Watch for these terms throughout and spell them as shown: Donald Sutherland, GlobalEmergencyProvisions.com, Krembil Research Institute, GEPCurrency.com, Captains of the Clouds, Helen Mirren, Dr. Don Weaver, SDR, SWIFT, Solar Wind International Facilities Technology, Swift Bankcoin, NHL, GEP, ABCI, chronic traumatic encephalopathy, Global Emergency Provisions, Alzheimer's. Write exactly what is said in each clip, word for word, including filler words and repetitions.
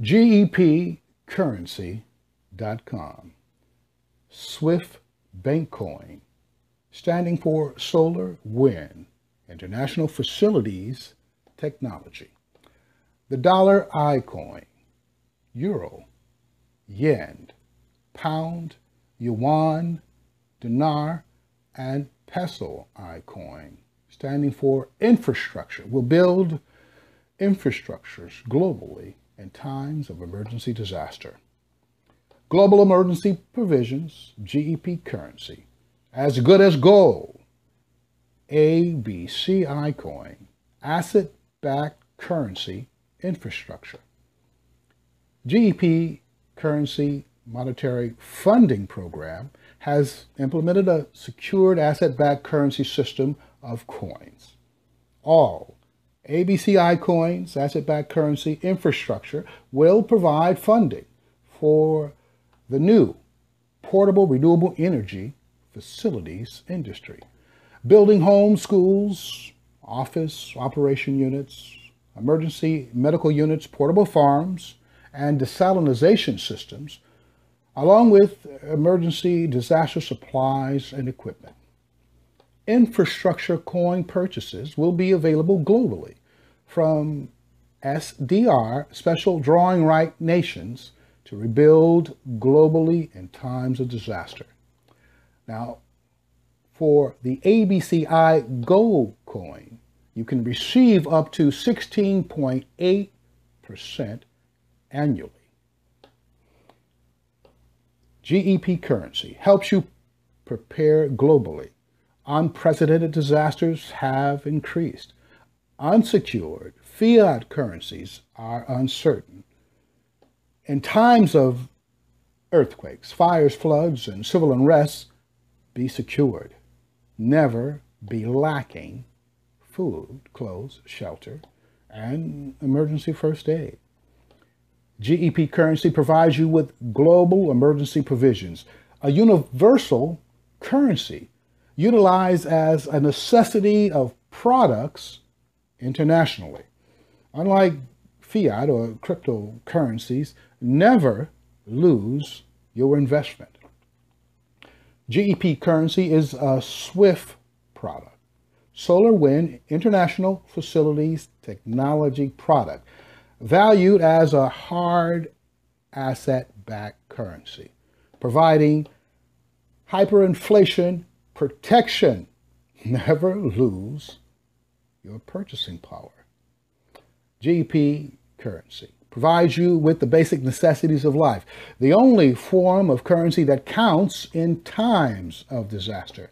G E P currency dot com, Swift Bankcoin, standing for Solar Wind International Facilities Technology, the dollar I-coin, euro, yen, pound, yuan, dinar, and peso I-coin, standing for infrastructure. We'll build infrastructures globally in times of emergency disaster. Global Emergency Provisions, G E P Currency, as good as gold, A B C I Coin, Asset-Backed Currency Infrastructure, G E P Currency Monetary Funding Program has implemented a secured asset-backed currency system of coins. All A B C I coins, asset-backed currency infrastructure, will provide funding for the new portable renewable energy facilities industry, building homes, schools, office operation units, emergency medical units, portable farms, and desalinization systems, along with emergency disaster supplies and equipment. Infrastructure coin purchases will be available globally from S D R, special drawing right nations, to rebuild globally in times of disaster. Now, for the A B C I gold coin, you can receive up to sixteen point eight percent annually. G E P currency helps you prepare globally. Unprecedented disasters have increased. Unsecured fiat currencies are uncertain. In times of earthquakes, fires, floods, and civil unrest, be secured. Never be lacking food, clothes, shelter, and emergency first aid. G E P currency provides you with global emergency provisions, a universal currency utilized as a necessity of products internationally. Unlike fiat or cryptocurrencies, never lose your investment. G E P currency is a SWIFT product, Solar Wind International Facilities Technology product, valued as a hard asset-backed currency, providing hyperinflation protection. Never lose your purchasing power. G E P currency provides you with the basic necessities of life, the only form of currency that counts in times of disaster.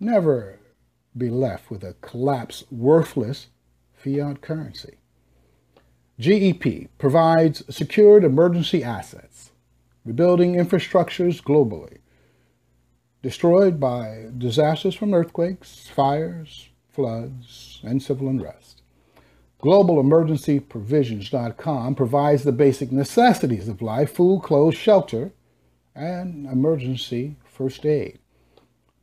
Never be left with a collapsed, worthless fiat currency. G E P provides secured emergency assets, rebuilding infrastructures globally, destroyed by disasters from earthquakes, fires, floods, and civil unrest. Global Emergency Provisions dot com provides the basic necessities of life, food, clothes, shelter, and emergency first aid.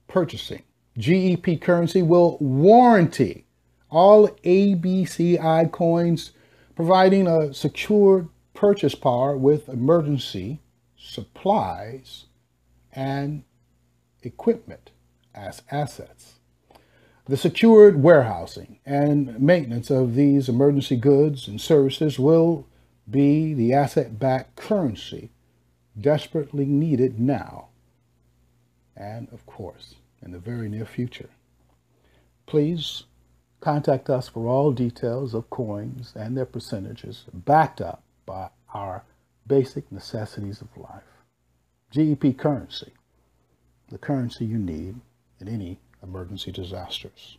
Purchasing G E P currency will warranty all A B C I coins, providing a secured purchase power with emergency supplies and equipment as assets. The secured warehousing and maintenance of these emergency goods and services will be the asset-backed currency desperately needed now and, of course, in the very near future. Please contact us for all details of coins and their percentages backed up by our basic necessities of life. G E P currency, the currency you need in any emergency disasters.